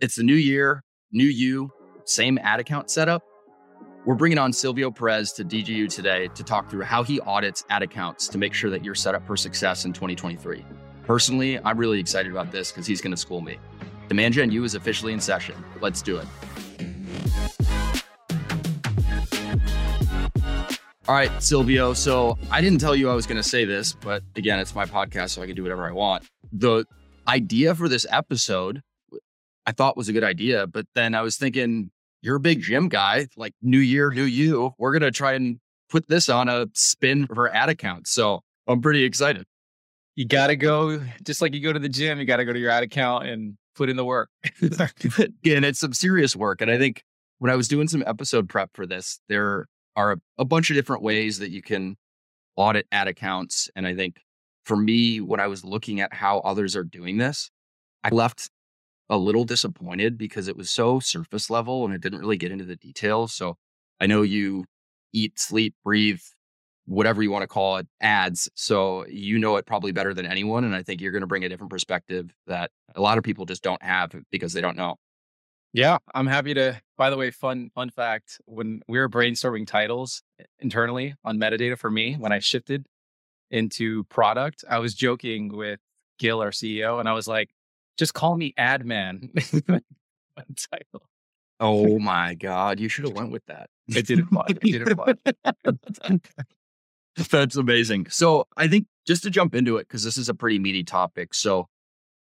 It's a new year, new you, same ad account setup. We're bringing on Silvio Perez to DGU today to talk through how he audits ad accounts to make sure that you're set up for success in 2023. Personally, I'm really excited about this because he's going to school me. Demand Gen U is officially in session. Let's do it. All right, Silvio. So I didn't tell you I was going to say this, but again, it's my podcast, so I can do whatever I want. The idea for this episode I thought was a good idea, but then I was thinking, you're a big gym guy, like new year, new you. We're going to try and put this on a spin for ad accounts. So I'm pretty excited. You got to go, just like you go to the gym, you got to go to your ad account and put in the work. And it's some serious work. And I think when I was doing some episode prep for this, there are a bunch of different ways that you can audit ad accounts. And I think for me, when I was looking at how others are doing this, I left a little disappointed because it was so surface level and it didn't really get into the details. So I know you eat, sleep, breathe, whatever you want to call it, ads. So you know it probably better than anyone. And I think you're going to bring a different perspective that a lot of people just don't have because they don't know. Yeah, I'm happy to. By the way, fun fact, when we were brainstorming titles internally on Metadata for me, when I shifted into product, I was joking with Gil, our CEO, and I was like, just call me Ad Man. Title. Oh my God. You should have went with that. It didn't fly. That's amazing. So I think just to jump into it, because this is a pretty meaty topic. So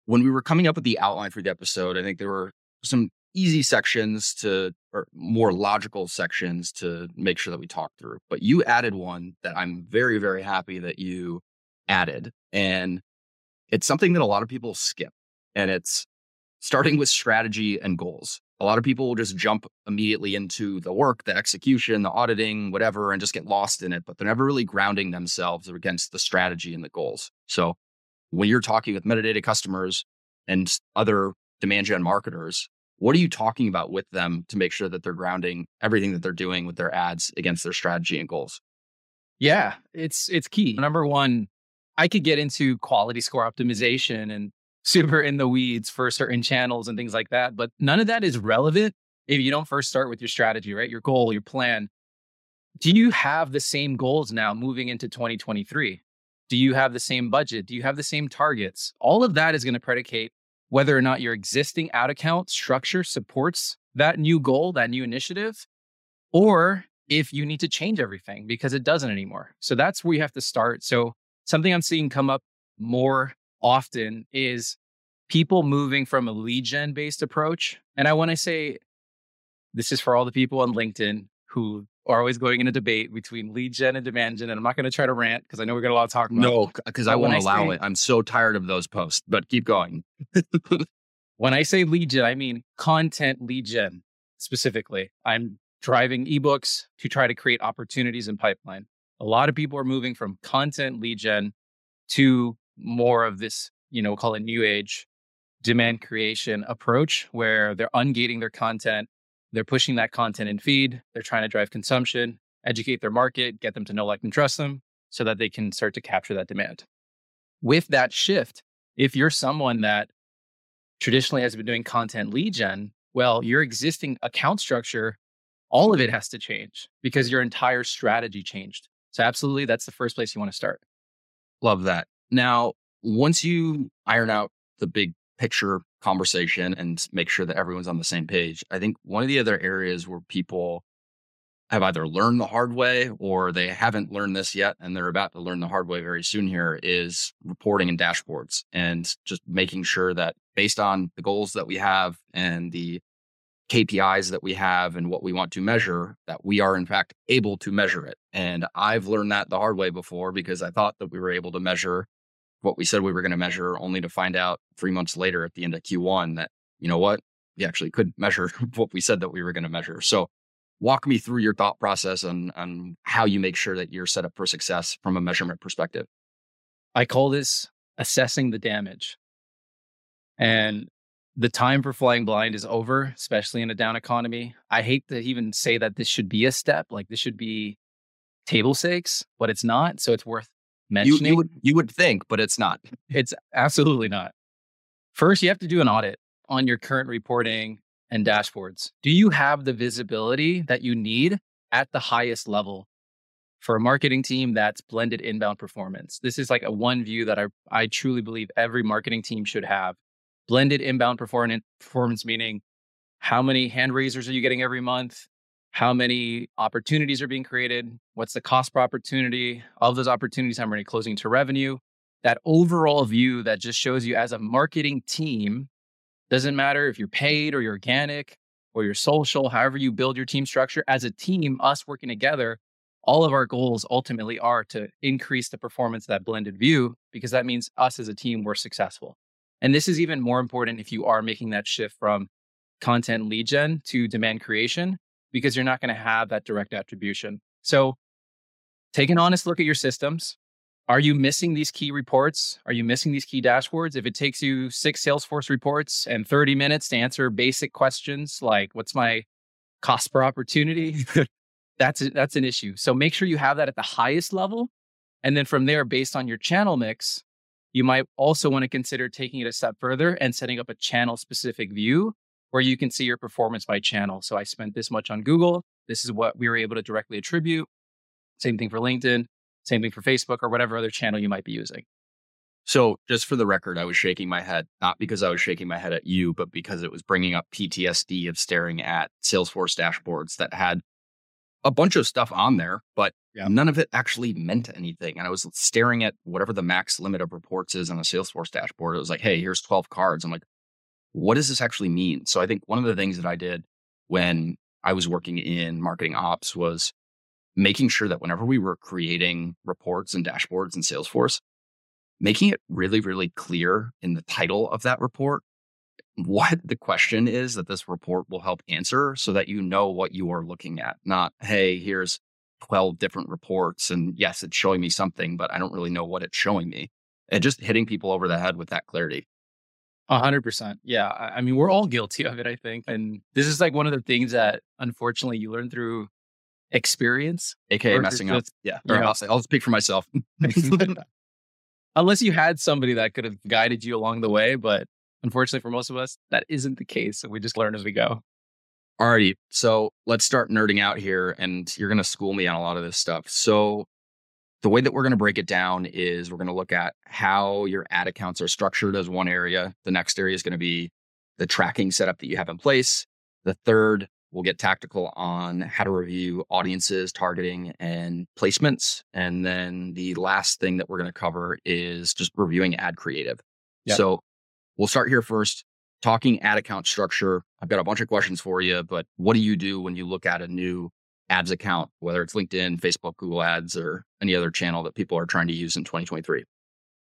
when we were coming up with the outline for the episode, I think there were some easy sections or more logical sections to make sure that we talk through. But you added one that I'm very, very happy that you added. And it's something that a lot of people skip. And it's starting with strategy and goals. A lot of people will just jump immediately into the work, the execution, the auditing, whatever, and just get lost in it. But they're never really grounding themselves against the strategy and the goals. So when you're talking with Metadata customers and other demand gen marketers, what are you talking about with them to make sure that they're grounding everything that they're doing with their ads against their strategy and goals? Yeah, it's key. Number one, I could get into quality score optimization and super in the weeds for certain channels and things like that. But none of that is relevant if you don't first start with your strategy, right? Your goal, your plan. Do you have the same goals now moving into 2023? Do you have the same budget? Do you have the same targets? All of that is going to predicate whether or not your existing ad account structure supports that new goal, that new initiative, or if you need to change everything because it doesn't anymore. So that's where you have to start. So something I'm seeing come up more often is people moving from a lead gen based approach. And I want to say this is for all the people on LinkedIn who are always going in a debate between lead gen and demand gen. And I'm not going to try to rant because I know we're going to a lot to talk about. No, because I won't allow it. I'm so tired of those posts, but keep going. When I say lead gen, I mean content lead gen specifically. I'm driving ebooks to try to create opportunities in pipeline. A lot of people are moving from content lead gen to more of this, we'll call it new age demand creation approach where they're ungating their content. They're pushing that content in feed. They're trying to drive consumption, educate their market, get them to know, like, and trust them so that they can start to capture that demand. With that shift, if you're someone that traditionally has been doing content lead gen, well, your existing account structure, all of it has to change because your entire strategy changed. So absolutely, that's the first place you want to start. Love that. Now, once you iron out the big picture conversation and make sure that everyone's on the same page, I think one of the other areas where people have either learned the hard way or they haven't learned this yet and they're about to learn the hard way very soon here is reporting and dashboards and just making sure that based on the goals that we have and the KPIs that we have and what we want to measure, that we are in fact able to measure it. And I've learned that the hard way before because I thought that we were able to measure what we said we were going to measure, only to find out 3 months later at the end of Q1 that, you know what, we actually couldn't measure what we said that we were going to measure. So walk me through your thought process on how you make sure that you're set up for success from a measurement perspective. I call this assessing the damage. And the time for flying blind is over, especially in a down economy. I hate to even say that this should be a step, like this should be table stakes, but it's not. So it's worth mentioning. You would think, but it's not. It's absolutely not. First, you have to do an audit. on your current reporting and dashboards? Do you have the visibility that you need at the highest level for a marketing team that's blended inbound performance? This is like a one view that I truly believe every marketing team should have. Blended inbound performance, meaning how many hand raisers are you getting every month? How many opportunities are being created? What's the cost per opportunity? Of those opportunities, how many closing to revenue? That overall view that just shows you as a marketing team, doesn't matter if you're paid or you're organic or you're social, however you build your team structure, as a team, us working together, all of our goals ultimately are to increase the performance of that blended view, because that means us as a team, we're successful. And this is even more important if you are making that shift from content lead gen to demand creation, because you're not going to have that direct attribution. So take an honest look at your systems. Are you missing these key reports? Are you missing these key dashboards? If it takes you 6 Salesforce reports and 30 minutes to answer basic questions like, what's my cost per opportunity? That's an issue. So make sure you have that at the highest level. And then from there, based on your channel mix, you might also want to consider taking it a step further and setting up a channel-specific view where you can see your performance by channel. So I spent this much on Google. This is what we were able to directly attribute. Same thing for LinkedIn. Same thing for Facebook or whatever other channel you might be using. So just for the record, I was shaking my head, not because I was shaking my head at you, but because it was bringing up PTSD of staring at Salesforce dashboards that had a bunch of stuff on there, but none of it actually meant anything. And I was staring at whatever the max limit of reports is on a Salesforce dashboard. It was like, hey, here's 12 cards. I'm like, what does this actually mean? So I think one of the things that I did when I was working in marketing ops was making sure that whenever we were creating reports and dashboards in Salesforce, making it really, really clear in the title of that report what the question is that this report will help answer, so that you know what you are looking at. Not, hey, here's 12 different reports, and yes, it's showing me something, but I don't really know what it's showing me. And just hitting people over the head with that clarity. 100%. Yeah. I mean, we're all guilty of it, I think. And this is like one of the things that, unfortunately, you learn through experience, aka messing up. Yeah, I'll speak for myself. Unless you had somebody that could have guided you along the way, but unfortunately for most of us, that isn't the case. So we just learn as we go. Alrighty, so let's start nerding out here, and you're going to school me on a lot of this stuff. So the way that we're going to break it down is we're going to look at how your ad accounts are structured as one area. The next area is going to be the tracking setup that you have in place. The third, we'll get tactical on how to review audiences, targeting, and placements. And then the last thing that we're going to cover is just reviewing ad creative. Yep. So we'll start here first, talking ad account structure. I've got a bunch of questions for you, but what do you do when you look at a new ads account, whether it's LinkedIn, Facebook, Google Ads, or any other channel that people are trying to use in 2023?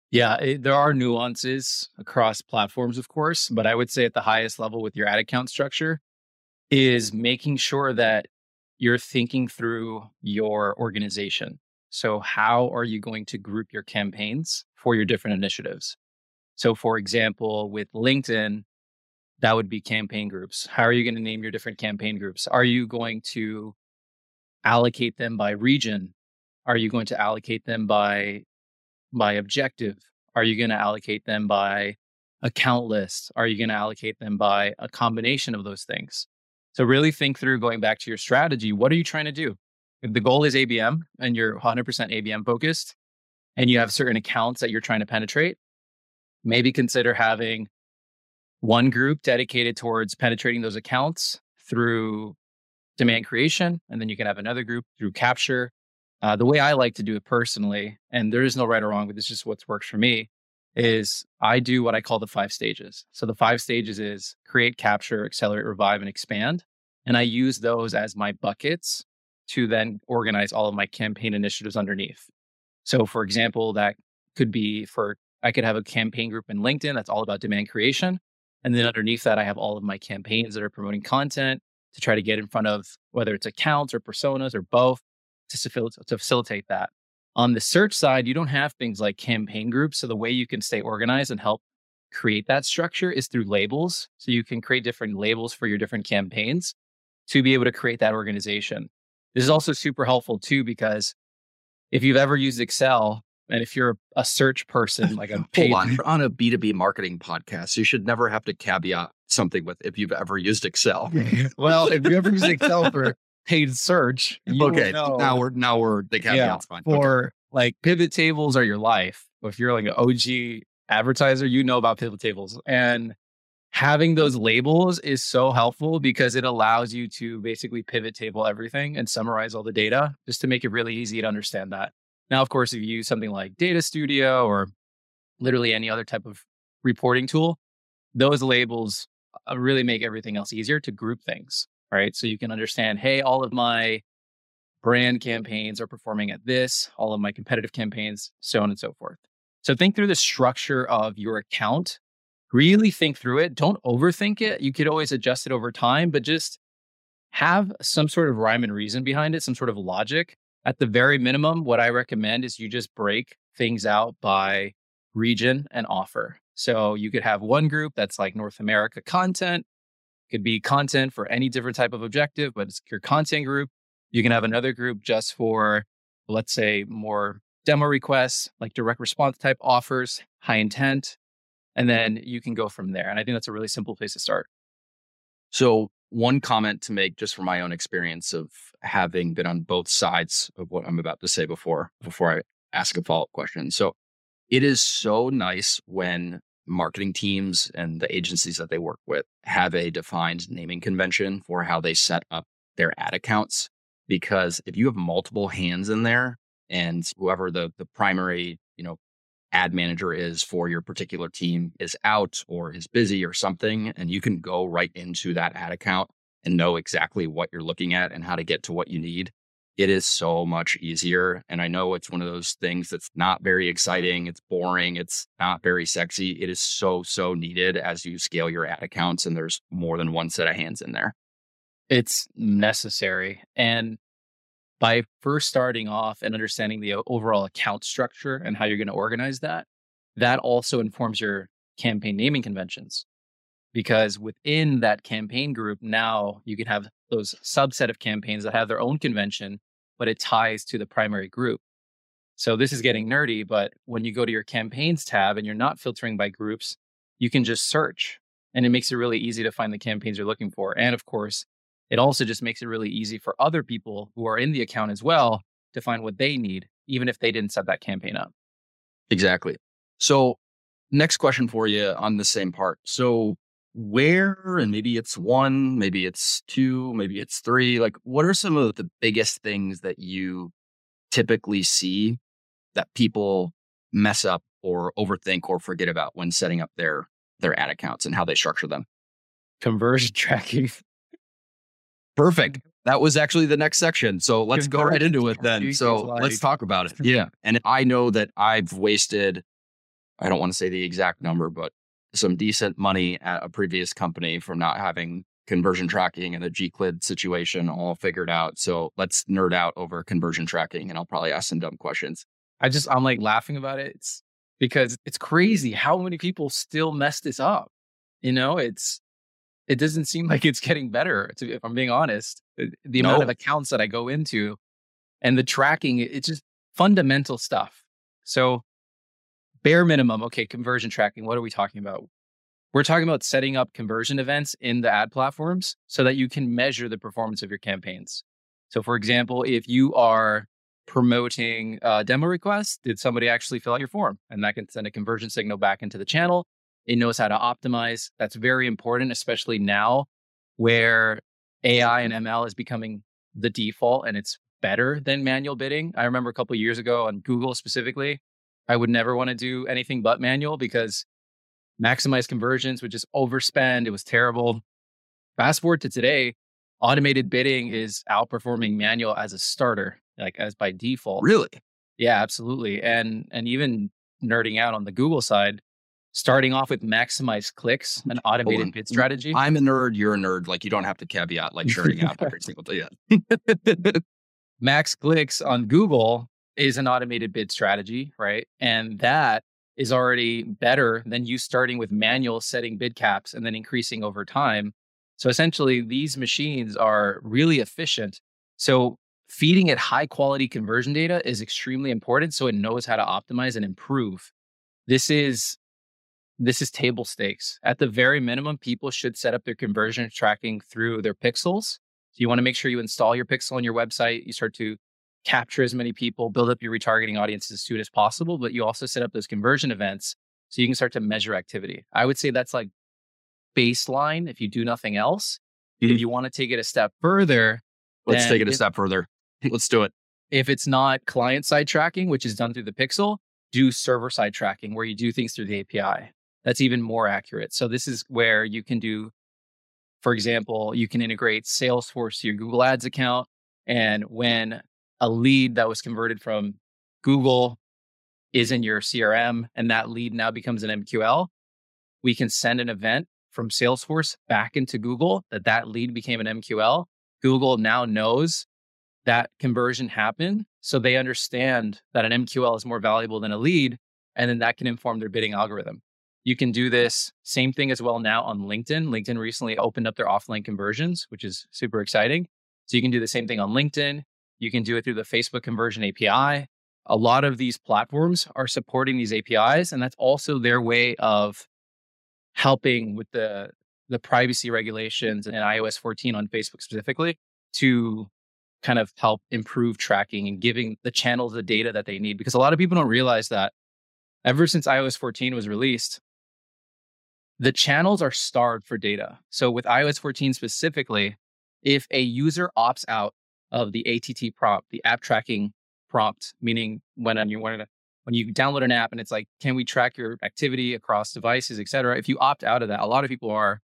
Yeah, there are nuances across platforms, of course, but I would say at the highest level with your ad account structure, is making sure that you're thinking through your organization. So how are you going to group your campaigns for your different initiatives? So for example, with LinkedIn, that would be campaign groups. How are you going to name your different campaign groups? Are you going to allocate them by region? Are you going to allocate them by objective? Are you going to allocate them by account list? Are you going to allocate them by a combination of those things? So really think through, going back to your strategy, what are you trying to do? If the goal is ABM and you're 100% ABM focused and you have certain accounts that you're trying to penetrate, maybe consider having one group dedicated towards penetrating those accounts through demand creation. And then you can have another group through capture. The way I like to do it personally, and there is no right or wrong, but this is what works for me, is I do what I call the 5 stages. So the 5 stages is create, capture, accelerate, revive, and expand. And I use those as my buckets to then organize all of my campaign initiatives underneath. So for example, that could be I could have a campaign group in LinkedIn that's all about demand creation. And then underneath that, I have all of my campaigns that are promoting content to try to get in front of, whether it's accounts or personas or both, to facilitate that. On the search side, you don't have things like campaign groups. So the way you can stay organized and help create that structure is through labels. So you can create different labels for your different campaigns to be able to create that organization. This is also super helpful too, because if you've ever used Excel, And if you're a search person, like a paid... Hold on a B2B marketing podcast, you should never have to caveat something with if you've ever used Excel. Well, if you ever used Excel for paid search, you okay, know, now we're the caveat's fine. For like pivot tables are your life. If you're like an OG advertiser, you know about pivot tables. And having those labels is so helpful because it allows you to basically pivot table everything and summarize all the data just to make it really easy to understand that. Now, of course, if you use something like Data Studio or literally any other type of reporting tool, those labels really make everything else easier to group things, right? So you can understand, hey, all of my brand campaigns are performing at this, all of my competitive campaigns, so on and so forth. So think through the structure of your account. Really think through it. Don't overthink it. You could always adjust it over time, but just have some sort of rhyme and reason behind it, some sort of logic. At the very minimum, what I recommend is you just break things out by region and offer. So you could have one group that's like North America content. It could be content for any different type of objective, but it's your content group. You can have another group just for, let's say, more demo requests, like direct response type offers, high intent. And then you can go from there. And I think that's a really simple place to start. So one comment to make just from my own experience of having been on both sides of what I'm about to say before I ask a follow-up question. So it is so nice when marketing teams and the agencies that they work with have a defined naming convention for how they set up their ad accounts. Because if you have multiple hands in there and whoever the primary, you know, ad manager is for your particular team is out or is busy or something, and you can go right into that ad account and know exactly what you're looking at and how to get to what you need. It is so much easier. And I know it's one of those things that's not very exciting. It's boring. It's not very sexy. It is so, so needed as you scale your ad accounts and there's more than one set of hands in there. It's necessary. And by first starting off and understanding the overall account structure and how you're going to organize that, that also informs your campaign naming conventions. Because within that campaign group, now you can have those subset of campaigns that have their own convention, but it ties to the primary group. So this is getting nerdy, but when you go to your campaigns tab and you're not filtering by groups, you can just search. And it makes it really easy to find the campaigns you're looking for. And of course, it also just makes it really easy for other people who are in the account as well to find what they need, even if they didn't set that campaign up. Exactly. So next question for you on the same part. So where, and maybe it's one, maybe it's two, maybe it's three, like what are some of the biggest things that you typically see that people mess up or overthink or forget about when setting up their ad accounts and how they structure them? Conversion tracking. Perfect. That was actually the next section. So let's go right into it then. So let's talk about it. Yeah. And I know that I've wasted, I don't want to say the exact number, but some decent money at a previous company from not having conversion tracking and the GCLID situation all figured out. So let's nerd out over conversion tracking and I'll probably ask some dumb questions. I'm like laughing about it. It's because it's crazy how many people still mess this up. You know, it doesn't seem like it's getting better, if I'm being honest. The amount of accounts that I go into and the tracking, it's just fundamental stuff. So bare minimum, okay, conversion tracking, what are we talking about? We're talking about setting up conversion events in the ad platforms so that you can measure the performance of your campaigns. So for example, if you are promoting demo requests, did somebody actually fill out your form? And that can send a conversion signal back into the channel. It knows how to optimize. That's very important, especially now where AI and ML is becoming the default and it's better than manual bidding. I remember a couple of years ago on Google specifically, I would never want to do anything but manual because maximize conversions would just overspend. It was terrible. Fast forward to today, automated bidding is outperforming manual as a starter, like as by default. Really? Yeah, absolutely. And even nerding out on the Google side, starting off with maximized clicks, an automated bid strategy. I'm a nerd, you're a nerd. Like you don't have to caveat like shirting out every single day. Max clicks on Google is an automated bid strategy, right? And that is already better than you starting with manual setting bid caps and then increasing over time. So essentially these machines are really efficient. So Feeding it high quality conversion data is extremely important so it knows how to optimize and improve. This is table stakes. At the very minimum, people should set up their conversion tracking through their pixels. So you want to make sure you install your pixel on your website. You start to capture as many people, build up your retargeting audiences as soon as possible, but you also set up those conversion events so you can start to measure activity. I would say that's like baseline if you do nothing else. Mm-hmm. If you want to take it a step further... Let's take it a step further. Let's do it. If it's not client-side tracking, which is done through the pixel, do server-side tracking where you do things through the API. That's even more accurate. So this is where you can do, for example, you can integrate Salesforce to your Google Ads account. And when a lead that was converted from Google is in your CRM and that lead now becomes an MQL, we can send an event from Salesforce back into Google that lead became an MQL. Google now knows that conversion happened. So they understand that an MQL is more valuable than a lead. And then that can inform their bidding algorithm. You can do this same thing as well now on LinkedIn. LinkedIn recently opened up their offline conversions, which is super exciting. So you can do the same thing on LinkedIn. You can do it through the Facebook conversion API. A lot of these platforms are supporting these APIs. And that's also their way of helping with the privacy regulations and iOS 14 on Facebook specifically to kind of help improve tracking and giving the channels the data that they need. Because a lot of people don't realize that ever since iOS 14 was released, the channels are starved for data. So with iOS 14 specifically, if a user opts out of the ATT prompt, the app tracking prompt, meaning when you download an app and it's like, can we track your activity across devices, et cetera? If you opt out of that, a lot of people are,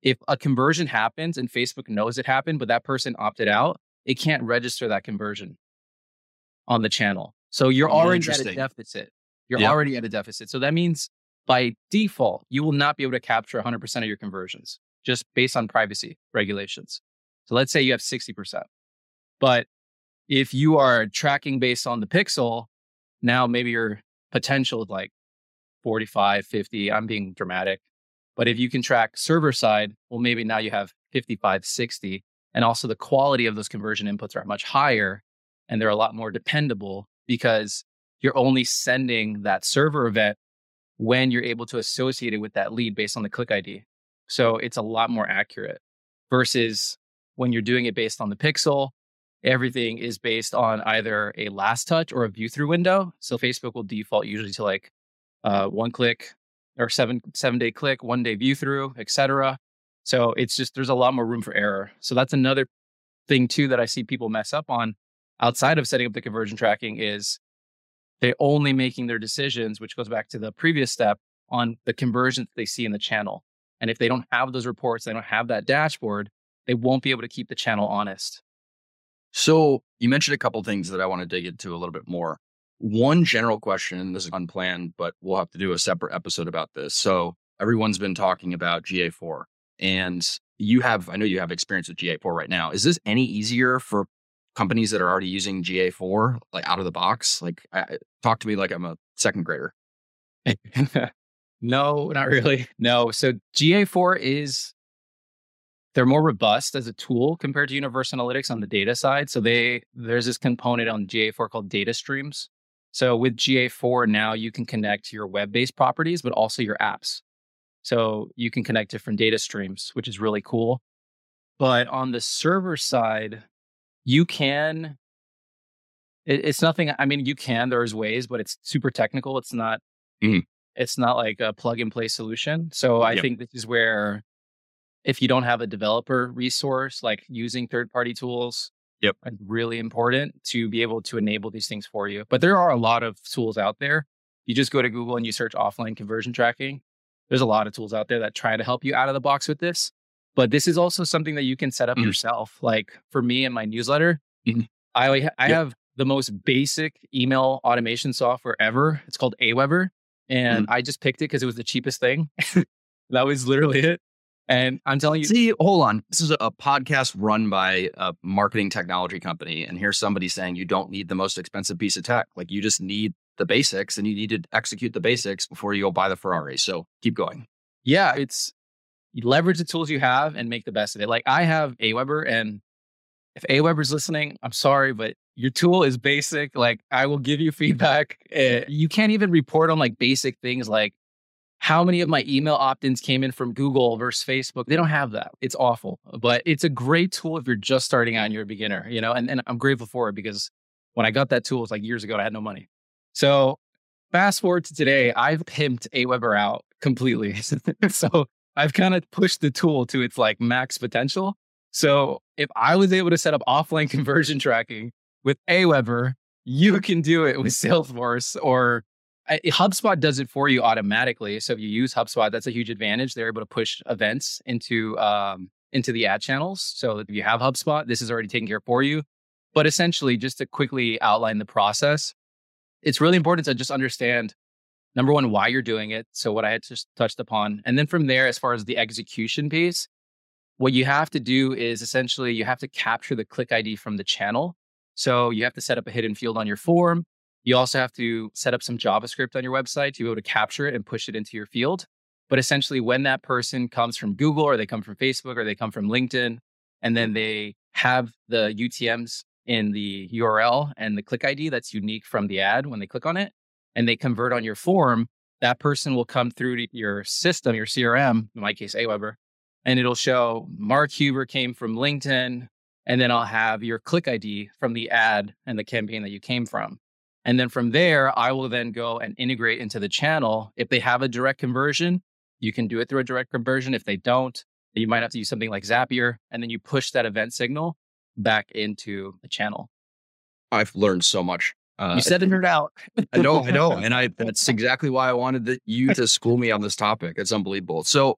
if a conversion happens and Facebook knows it happened, but that person opted out, it can't register that conversion on the channel. So you're already at a deficit. Already at a deficit. So that means by default, you will not be able to capture 100% of your conversions just based on privacy regulations. So let's say you have 60%. But if you are tracking based on the pixel, now maybe your potential is like 45, 50. I'm being dramatic. But if you can track server side, well, maybe now you have 55, 60. And also the quality of those conversion inputs are much higher and they're a lot more dependable because you're only sending that server event when you're able to associate it with that lead based on the click ID. So it's a lot more accurate versus when you're doing it based on the pixel, everything is based on either a last touch or a view through window. So Facebook will default usually to like one click or seven day click, 1 day view through, et cetera. So it's just, there's a lot more room for error. So that's another thing too, that I see people mess up on outside of setting up the conversion tracking is they're only making their decisions, which goes back to the previous step, on the conversions they see in the channel. And if they don't have those reports, they don't have that dashboard, they won't be able to keep the channel honest. So you mentioned a couple of things that I want to dig into a little bit more. One general question, and this is unplanned, but we'll have to do a separate episode about this. So everyone's been talking about GA4 and I know you have experience with GA4 right now. Is this any easier for companies that are already using GA4, like out of the box? Like, talk to me like I'm a second grader. No, not really. No. So GA4 they're more robust as a tool compared to Universal Analytics on the data side. So there's this component on GA4 called data streams. So with GA4 now you can connect your web-based properties, but also your apps. So you can connect different data streams, which is really cool. But on the server side, there's ways, but it's super technical. It's not, It's not like a plug and play solution. So I think this is where if you don't have a developer resource, like using third-party tools, it's really important to be able to enable these things for you. But there are a lot of tools out there. You just go to Google and you search offline conversion tracking. There's a lot of tools out there that try to help you out of the box with this. But this is also something that you can set up yourself. Like for me and my newsletter, I have the most basic email automation software ever. It's called Aweber. And I just picked it because it was the cheapest thing. That was literally it. And I'm telling you... See, hold on. This is a podcast run by a marketing technology company. And here's somebody saying you don't need the most expensive piece of tech. Like you just need the basics and you need to execute the basics before you go buy the Ferrari. So keep going. Yeah, it's... You leverage the tools you have and make the best of it. Like I have Aweber and if Aweber's listening, I'm sorry, but your tool is basic. Like, I will give you feedback. You can't even report on like basic things like how many of my email opt-ins came in from Google versus Facebook. They don't have that. It's awful, but it's a great tool if you're just starting out and you're a beginner, you know, and I'm grateful for it because when I got that tool, it was like years ago, I had no money. So fast forward to today, I've pimped Aweber out completely. So I've kind of pushed the tool to its like max potential. So if I was able to set up offline conversion tracking with Aweber, you can do it with Salesforce or HubSpot does it for you automatically. So if you use HubSpot, that's a huge advantage. They're able to push events into the ad channels. So if you have HubSpot, this is already taken care of for you. But essentially, just to quickly outline the process, it's really important to just understand, number one, why you're doing it. So what I had just touched upon. And then from there, as far as the execution piece, what you have to do is essentially you have to capture the click ID from the channel. So you have to set up a hidden field on your form. You also have to set up some JavaScript on your website to be able to capture it and push it into your field. But essentially, when that person comes from Google or they come from Facebook or they come from LinkedIn, and then they have the UTMs in the URL and the click ID that's unique from the ad when they click on it, and they convert on your form, that person will come through to your system, your CRM, in my case, Aweber, and it'll show Mark Huber came from LinkedIn, and then I'll have your click ID from the ad and the campaign that you came from. And then from there, I will then go and integrate into the channel. If they have a direct conversion, you can do it through a direct conversion. If they don't, you might have to use something like Zapier, and then you push that event signal back into the channel. I've learned so much. You said it out. I know. And that's exactly why I wanted you to school me on this topic. It's unbelievable. So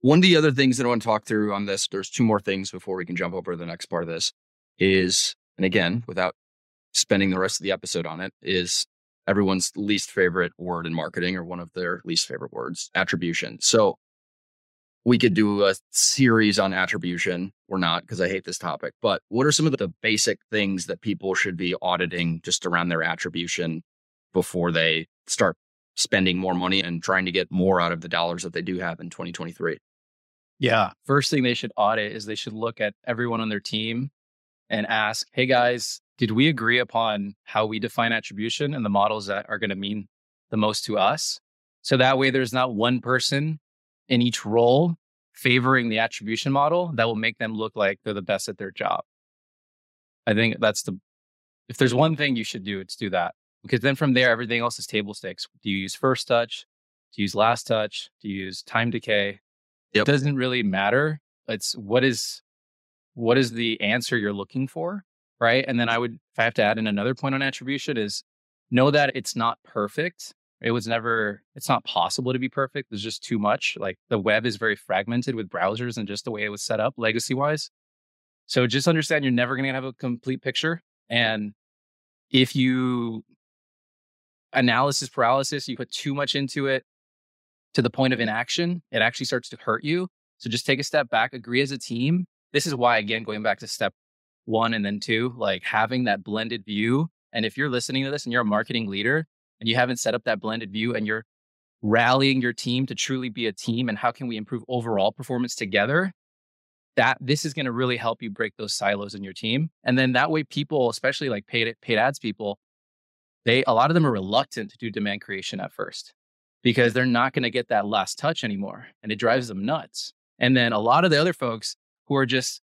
one of the other things that I want to talk through on this, there's two more things before we can jump over to the next part of this is, and again, without spending the rest of the episode on it, is everyone's least favorite word in marketing or one of their least favorite words, attribution. So we could do a series on attribution. We're not, because I hate this topic. But what are some of the basic things that people should be auditing just around their attribution before they start spending more money and trying to get more out of the dollars that they do have in 2023? Yeah. First thing they should audit is they should look at everyone on their team and ask, hey guys, did we agree upon how we define attribution and the models that are going to mean the most to us? So that way there's not one person in each role favoring the attribution model that will make them look like they're the best at their job. I think that's if there's one thing you should do, it's do that. Because then from there, everything else is table stakes. Do you use first touch? Do you use last touch? Do you use time decay? Yep. It doesn't really matter. It's what is the answer you're looking for, right? And then if I have to add in another point on attribution is know that it's not perfect. It's not possible to be perfect. There's just too much. Like the web is very fragmented with browsers and just the way it was set up legacy wise. So just understand you're never going to have a complete picture. And if you analysis paralysis, you put too much into it to the point of inaction, it actually starts to hurt you. So just take a step back, agree as a team. This is why, again, going back to step one and then two, like having that blended view. And if you're listening to this and you're a marketing leader, and you haven't set up that blended view and you're rallying your team to truly be a team and how can we improve overall performance together, that this is going to really help you break those silos in your team. And then that way people, especially like paid ads people, a lot of them are reluctant to do demand creation at first because they're not going to get that last touch anymore and it drives them nuts. And then a lot of the other folks who are just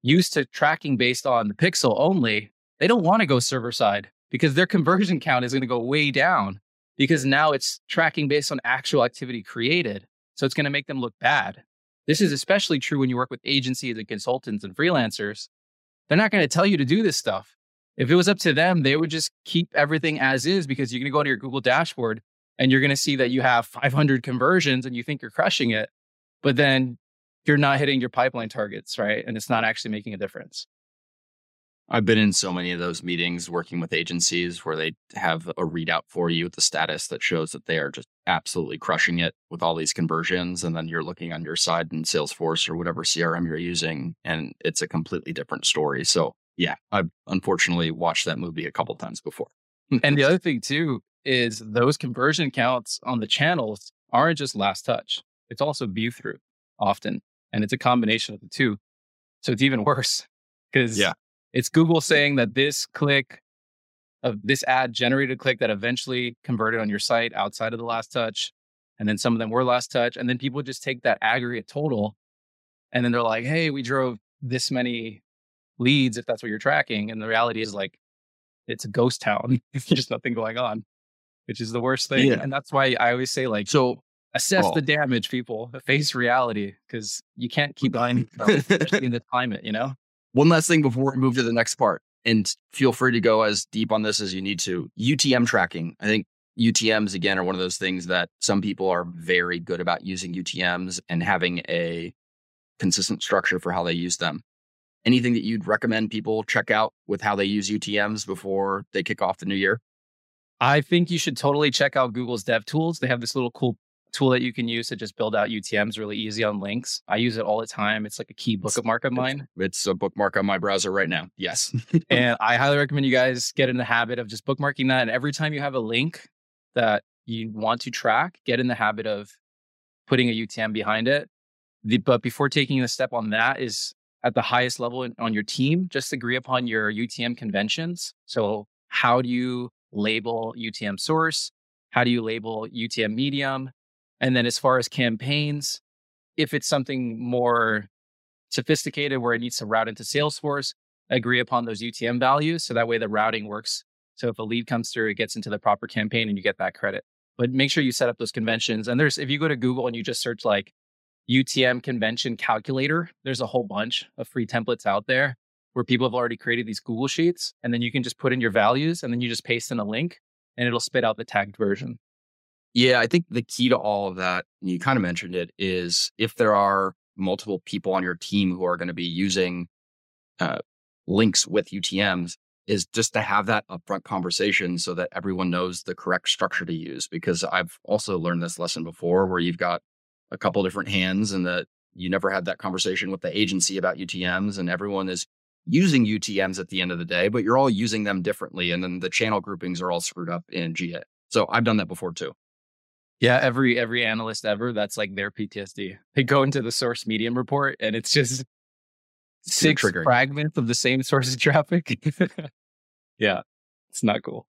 used to tracking based on the pixel only, they don't want to go server side. Because their conversion count is going to go way down because now it's tracking based on actual activity created. So it's going to make them look bad. This is especially true when you work with agencies and consultants and freelancers. They're not going to tell you to do this stuff. If it was up to them, they would just keep everything as is because you're going to go to your Google dashboard and you're going to see that you have 500 conversions and you think you're crushing it, but then you're not hitting your pipeline targets, right? And it's not actually making a difference. I've been in so many of those meetings working with agencies where they have a readout for you with the status that shows that they are just absolutely crushing it with all these conversions. And then you're looking on your side in Salesforce or whatever CRM you're using, and it's a completely different story. So yeah, I've unfortunately watched that movie a couple of times before. And the other thing too is those conversion counts on the channels aren't just last touch. It's also view through often, and it's a combination of the two. So it's even worse. because it's Google saying that this click of this ad generated a click that eventually converted on your site outside of the last touch. And then some of them were last touch. And then people just take that aggregate total. And then they're like, hey, we drove this many leads, if that's what you're tracking. And the reality is like, it's a ghost town. There's just nothing going on, which is the worst thing. Yeah. And that's why I always say like, assess the damage, people. Face reality, because you can't keep dying in the climate, you know? One last thing before we move to the next part, and feel free to go as deep on this as you need to. UTM tracking. I think UTMs, again, are one of those things that some people are very good about using UTMs and having a consistent structure for how they use them. Anything that you'd recommend people check out with how they use UTMs before they kick off the new year? I think you should totally check out Google's Dev Tools. They have this little cool tool that you can use to just build out UTMs really easy on links. I use it all the time. It's like a key bookmark of mine. It's a bookmark on my browser right now. Yes. And I highly recommend you guys get in the habit of just bookmarking that. And every time you have a link that you want to track, get in the habit of putting a UTM behind it. But before taking the step on that is at the highest level on your team, just agree upon your UTM conventions. So how do you label UTM source? How do you label UTM medium? And then as far as campaigns, if it's something more sophisticated where it needs to route into Salesforce, agree upon those UTM values. So that way the routing works. So if a lead comes through, it gets into the proper campaign and you get that credit. But make sure you set up those conventions. And there's, if you go to Google and you just search like UTM convention calculator, there's a whole bunch of free templates out there where people have already created these Google Sheets. And then you can just put in your values and then you just paste in a link and it'll spit out the tagged version. Yeah, I think the key to all of that, and you kind of mentioned it, is if there are multiple people on your team who are going to be using links with UTMs, is just to have that upfront conversation so that everyone knows the correct structure to use. Because I've also learned this lesson before where you've got a couple different hands and that you never had that conversation with the agency about UTMs, and everyone is using UTMs at the end of the day, but you're all using them differently. And then the channel groupings are all screwed up in GA. So I've done that before too. Yeah, every analyst ever, that's like their PTSD. They go into the source medium report and it's just six fragments of the same source of traffic. Yeah, it's not cool.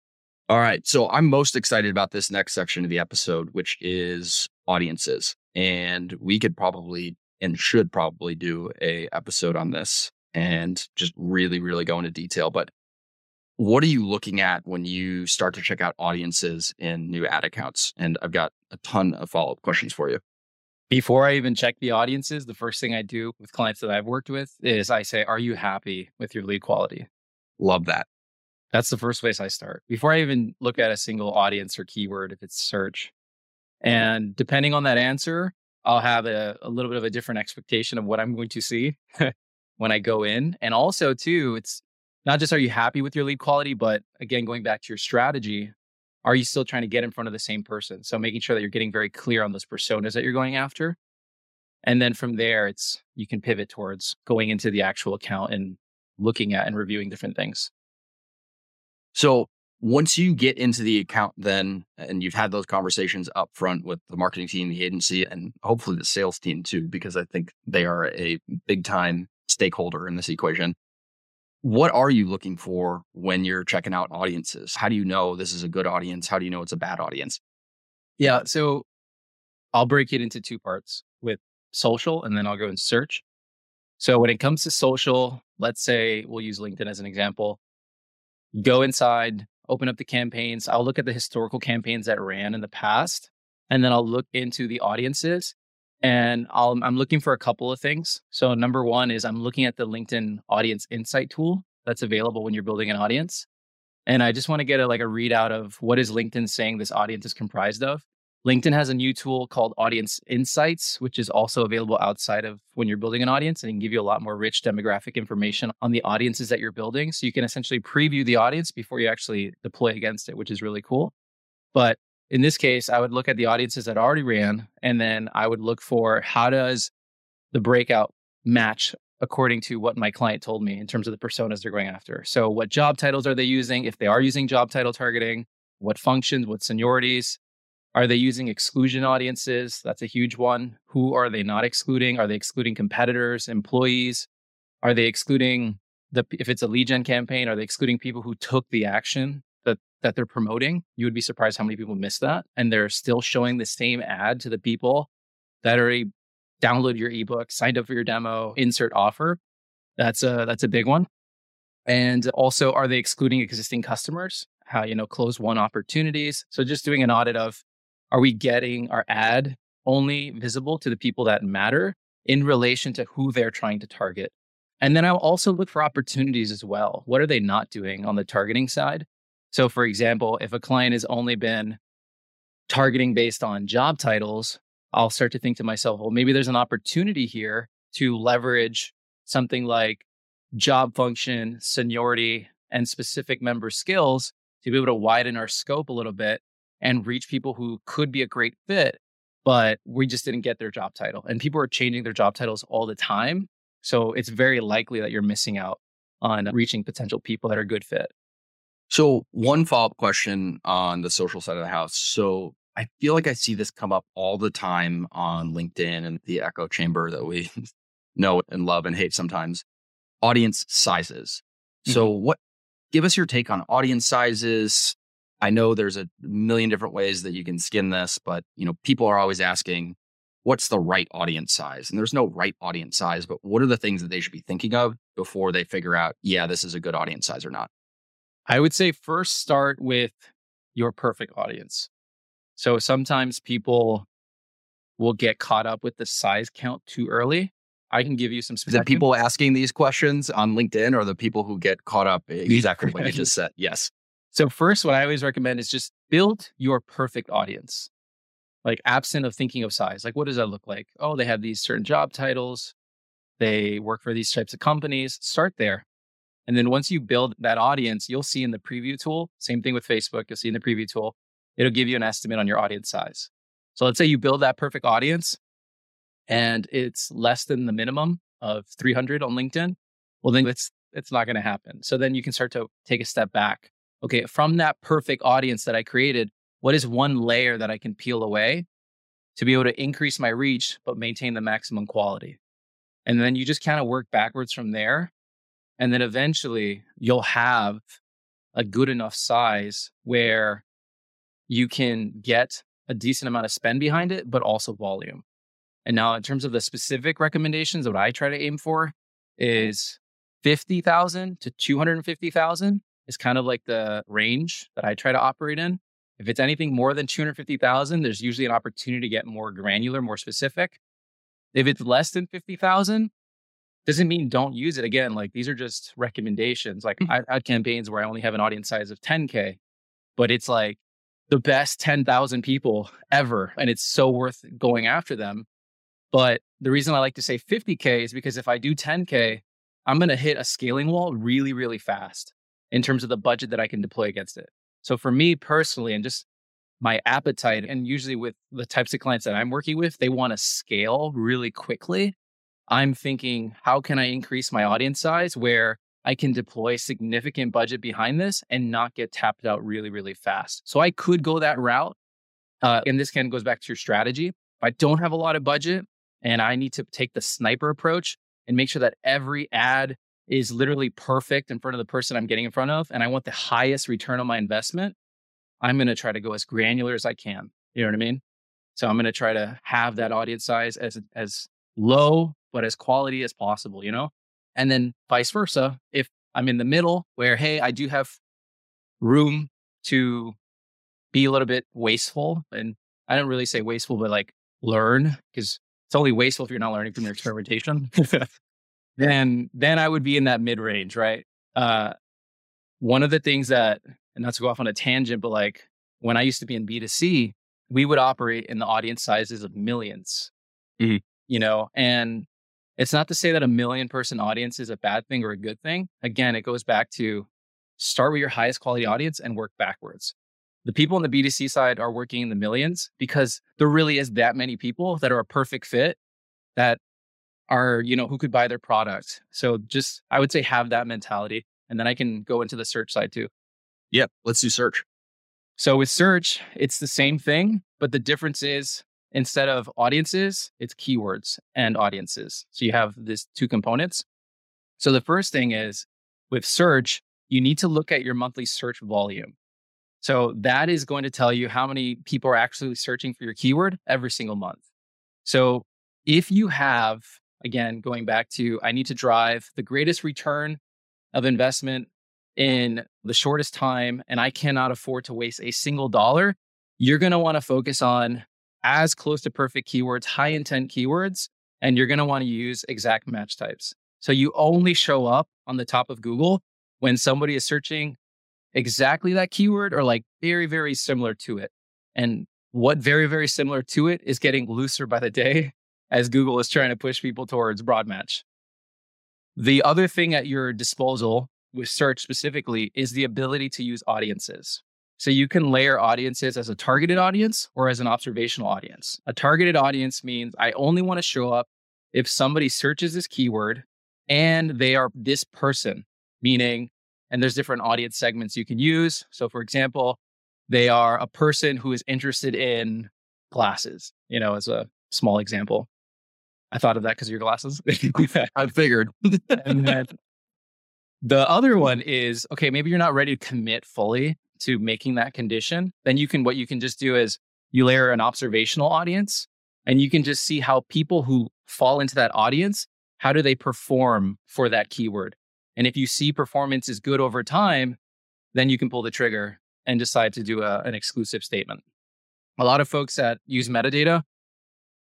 All right. So I'm most excited about this next section of the episode, which is audiences. And we could probably and should probably do a episode on this and just really, really go into detail. But what are you looking at when you start to check out audiences in new ad accounts? And I've got a ton of follow-up questions for you. Before I even check the audiences, the first thing I do with clients that I've worked with is I say, are you happy with your lead quality? Love that. That's the first place I start. Before I even look at a single audience or keyword, if it's search. And depending on that answer, I'll have a little bit of a different expectation of what I'm going to see when I go in. And also too, it's not just are you happy with your lead quality, but again, going back to your strategy, are you still trying to get in front of the same person? So making sure that you're getting very clear on those personas that you're going after. And then from there, it's you can pivot towards going into the actual account and looking at and reviewing different things. So once you get into the account then, and you've had those conversations up front with the marketing team, the agency, and hopefully the sales team too, because I think they are a big time stakeholder in this equation. What are you looking for when you're checking out audiences? How do you know this is a good audience? How do you know it's a bad audience? Yeah, so I'll break it into two parts with social, and then I'll go and search. So when it comes to social, let's say we'll use LinkedIn as an example. Go inside, open up the campaigns. I'll look at the historical campaigns that ran in the past, and then I'll look into the audiences. And I'm looking for a couple of things. So number one is I'm looking at the LinkedIn audience insight tool that's available when you're building an audience. And I just want to get a readout of what is LinkedIn saying this audience is comprised of. LinkedIn has a new tool called Audience Insights, which is also available outside of when you're building an audience, and it can give you a lot more rich demographic information on the audiences that you're building. So you can essentially preview the audience before you actually deploy against it, which is really cool. But in this case, I would look at the audiences that already ran, and then I would look for how does the breakout match according to what my client told me in terms of the personas they're going after. So what job titles are they using? If they are using job title targeting, what functions, what seniorities? Are they using exclusion audiences? That's a huge one. Who are they not excluding? Are they excluding competitors, employees? Are they excluding if it's a lead gen campaign, are they excluding people who took the action that they're promoting? You would be surprised how many people miss that. And they're still showing the same ad to the people that already downloaded your ebook, signed up for your demo, insert offer. That's a big one. And also, are they excluding existing customers? How, close one opportunities. So just doing an audit of, are we getting our ad only visible to the people that matter in relation to who they're trying to target? And then I'll also look for opportunities as well. What are they not doing on the targeting side? So for example, if a client has only been targeting based on job titles, I'll start to think to myself, well, maybe there's an opportunity here to leverage something like job function, seniority, and specific member skills to be able to widen our scope a little bit and reach people who could be a great fit, but we just didn't get their job title. And people are changing their job titles all the time. So it's very likely that you're missing out on reaching potential people that are a good fit. So one follow-up question on the social side of the house. So I feel like I see this come up all the time on LinkedIn and the echo chamber that we know and love and hate sometimes. Audience sizes. So give us your take on audience sizes. I know there's a million different ways that you can skin this, but people are always asking, what's the right audience size? And there's no right audience size, but what are the things that they should be thinking of before they figure out, yeah, this is a good audience size or not? I would say first start with your perfect audience. So sometimes people will get caught up with the size count too early. I can give you some specific. Is that people asking these questions on LinkedIn or the people who get caught up exactly what you just said? Yes. So first, what I always recommend is just build your perfect audience, like absent of thinking of size. Like, what does that look like? Oh, they have these certain job titles. They work for these types of companies. Start there. And then once you build that audience, you'll see in the preview tool, same thing with Facebook, you'll see in the preview tool, it'll give you an estimate on your audience size. So let's say you build that perfect audience and it's less than the minimum of 300 on LinkedIn. Well, then it's not going to happen. So then you can start to take a step back. Okay, from that perfect audience that I created, what is one layer that I can peel away to be able to increase my reach, but maintain the maximum quality? And then you just kind of work backwards from there. And then eventually you'll have a good enough size where you can get a decent amount of spend behind it, but also volume. And now in terms of the specific recommendations, what I try to aim for is 50,000 to 250,000 is kind of like the range that I try to operate in. If it's anything more than 250,000, there's usually an opportunity to get more granular, more specific. If it's less than 50,000, doesn't mean don't use it. Again, like these are just recommendations. Like I've had campaigns where I only have an audience size of 10K, but it's like the best 10,000 people ever. And it's so worth going after them. But the reason I like to say 50K is because if I do 10K, I'm going to hit a scaling wall really, really fast in terms of the budget that I can deploy against it. So for me personally, and just my appetite, and usually with the types of clients that I'm working with, they want to scale really quickly. I'm thinking, how can I increase my audience size where I can deploy significant budget behind this and not get tapped out really, really fast? So I could go that route. And this kind of goes back to your strategy. If I don't have a lot of budget and I need to take the sniper approach and make sure that every ad is literally perfect in front of the person I'm getting in front of, and I want the highest return on my investment, I'm going to try to go as granular as I can. You know what I mean? So I'm going to try to have that audience size as low, but as quality as possible, And then vice versa, if I'm in the middle where, hey, I do have room to be a little bit wasteful. And I don't really say wasteful, but like learn, because it's only wasteful if you're not learning from your experimentation. Then I would be in that mid-range, right? One of the things that, and not to go off on a tangent, but like when I used to be in B2C, we would operate in the audience sizes of millions, and it's not to say that a million person audience is a bad thing or a good thing. Again, it goes back to start with your highest quality audience and work backwards. The people on the B2C side are working in the millions because there really is that many people that are a perfect fit that are, who could buy their product. So just, I would say, have that mentality. And then I can go into the search side too. Yep. Let's do search. So with search, it's the same thing, but the difference is, instead of audiences, it's keywords and audiences. So you have these two components. So the first thing is with search, you need to look at your monthly search volume. So that is going to tell you how many people are actually searching for your keyword every single month. So if you have, again, going back to, I need to drive the greatest return of investment in the shortest time, and I cannot afford to waste a single dollar, you're going to want to focus on as close to perfect keywords, high intent keywords, and you're going to want to use exact match types. So you only show up on the top of Google when somebody is searching exactly that keyword or like very, very similar to it. And what very, very similar to it is getting looser by the day as Google is trying to push people towards broad match. The other thing at your disposal with search specifically is the ability to use audiences. So you can layer audiences as a targeted audience or as an observational audience. A targeted audience means I only want to show up if somebody searches this keyword and they are this person, meaning, and there's different audience segments you can use. So for example, they are a person who is interested in glasses, you know, as a small example. I thought of that because of your glasses. I figured. And then the other one is, okay, maybe you're not ready to commit fully to making that condition. Then you can, what you can just do is you layer an observational audience and you can just see how people who fall into that audience, how do they perform for that keyword? And if you see performance is good over time, then you can pull the trigger and decide to do an exclusive statement. A lot of folks that use metadata,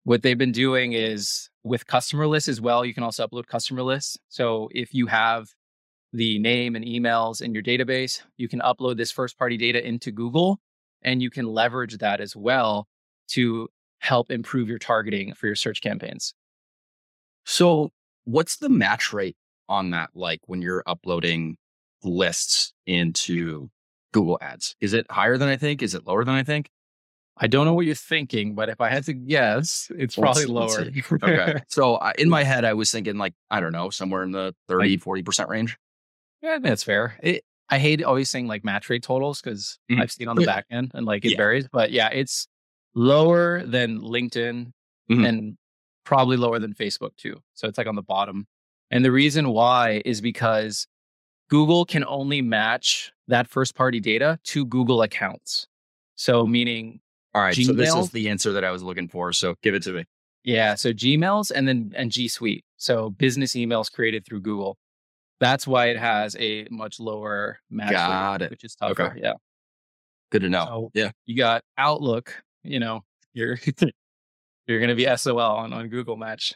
what they've been doing is with customer lists as well, you can also upload customer lists. So if you have the name and emails in your database, you can upload this first-party data into Google, and you can leverage that as well to help improve your targeting for your search campaigns. So what's the match rate on that, like when you're uploading lists into Google Ads? Is it higher than I think? Is it lower than I think? I don't know what you're thinking, but if I had to guess, it's probably lower. Okay. So in my head, I was thinking like, I don't know, somewhere in the 30, 40% range. Yeah, that's fair. I hate always saying like match rate totals because I've seen on the back end and like it varies. But yeah, it's lower than LinkedIn and probably lower than Facebook too. So it's like on the bottom. And the reason why is because Google can only match that first party data to Google accounts. So meaning, all right, Gmail, so this is the answer that I was looking for. So give it to me. Yeah. So Gmails and G Suite. So business emails created through Google. That's why it has a much lower match rate, which is tougher. Okay. Yeah. Good to know. So you got Outlook, you know, you're going to be SOL on Google Match.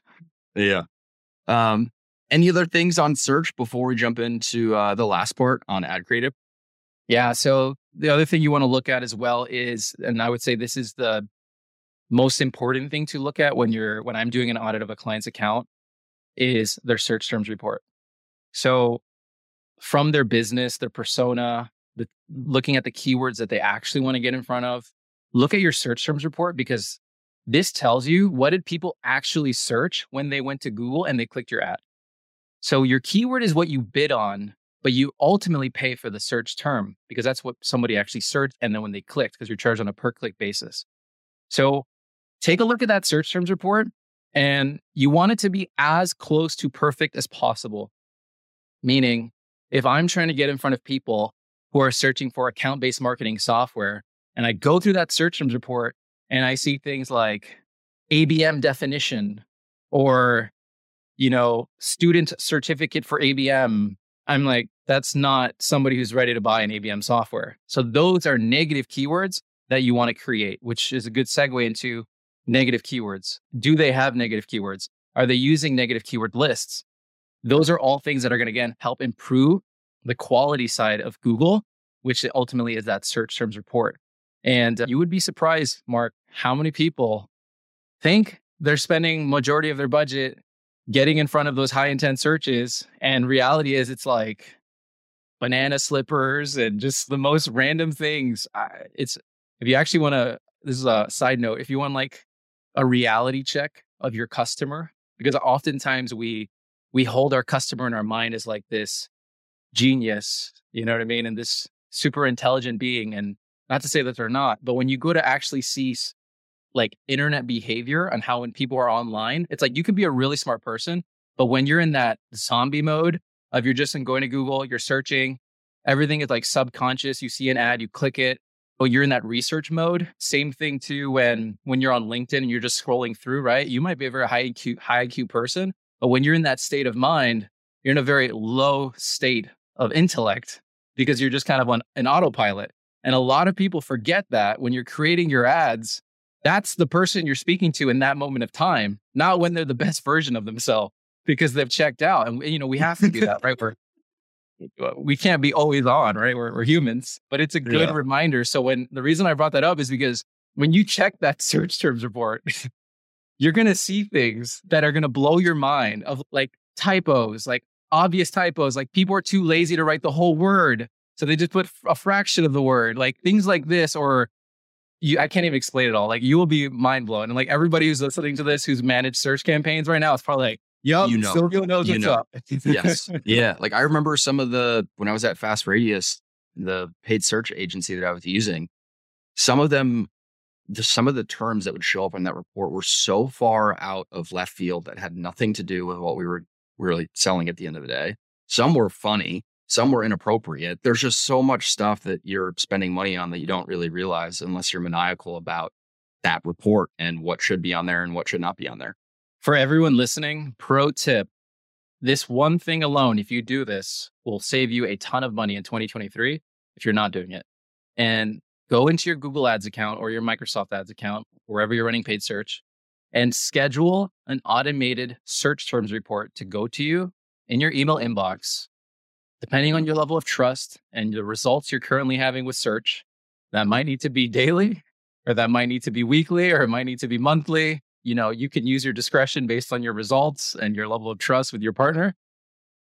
Yeah. Any other things on search before we jump into the last part on ad creative? Yeah. So the other thing you want to look at as well is, and I would say this is the most important thing to look at when I'm doing an audit of a client's account, is their search terms report. So from their business, their persona, looking at the keywords that they actually want to get in front of, look at your search terms report, because this tells you what did people actually search when they went to Google and they clicked your ad. So your keyword is what you bid on, but you ultimately pay for the search term because that's what somebody actually searched and then when they clicked, because you're charged on a per click basis. So take a look at that search terms report and you want it to be as close to perfect as possible. Meaning, if I'm trying to get in front of people who are searching for account-based marketing software, and I go through that search terms report and I see things like ABM definition or, you know, student certificate for ABM, I'm like, that's not somebody who's ready to buy an ABM software. So those are negative keywords that you want to create, which is a good segue into negative keywords. Do they have negative keywords? Are they using negative keyword lists? Those are all things that are going to, again, help improve the quality side of Google, which ultimately is that search terms report. And you would be surprised, Mark, how many people think they're spending majority of their budget getting in front of those high intent searches. And reality is it's like banana slippers and just the most random things. If you actually want to, this is a side note, if you want like a reality check of your customer, because oftentimes we hold our customer in our mind as like this genius, you know what I mean? And this super intelligent being. And not to say that they're not, but when you go to actually see like internet behavior and how when people are online, it's like you could be a really smart person, but when you're in that zombie mode If you're just going to Google, you're searching, everything is like subconscious. You see an ad, you click it, but you're in that research mode. Same thing too when you're on LinkedIn and you're just scrolling through, right? You might be a very high IQ person, but when you're in that state of mind, you're in a very low state of intellect because you're just kind of on an autopilot. And a lot of people forget that when you're creating your ads, that's the person you're speaking to in that moment of time, not when they're the best version of themselves because they've checked out. And, you know, we have to do that, right? We can't be always on, right? We're humans, but it's a good reminder. So the reason I brought that up is because when you check that search terms report, you're going to see things that are going to blow your mind of like typos, like obvious typos, like people are too lazy to write the whole word. So they just put a fraction of the word, like things like this, or I can't even explain it all. Like you will be mind blown. And like everybody who's listening to this, who's managed search campaigns right now, it's probably like, yep, Silvio knows what's up. Yes. Yeah. Like I remember when I was at Fast Radius, the paid search agency that I was using, some of the terms that would show up on that report were so far out of left field that had nothing to do with what we were really selling at the end of the day. Some were funny. Some were inappropriate. There's just so much stuff that you're spending money on that you don't really realize unless you're maniacal about that report and what should be on there and what should not be on there. For everyone listening, pro tip, this one thing alone, if you do this, will save you a ton of money in 2023 if you're not doing it. And go into your Google Ads account or your Microsoft Ads account, wherever you're running paid search, and schedule an automated search terms report to go to you in your email inbox. Depending on your level of trust and the results you're currently having with search, that might need to be daily, or that might need to be weekly, or it might need to be monthly. You know, you can use your discretion based on your results and your level of trust with your partner.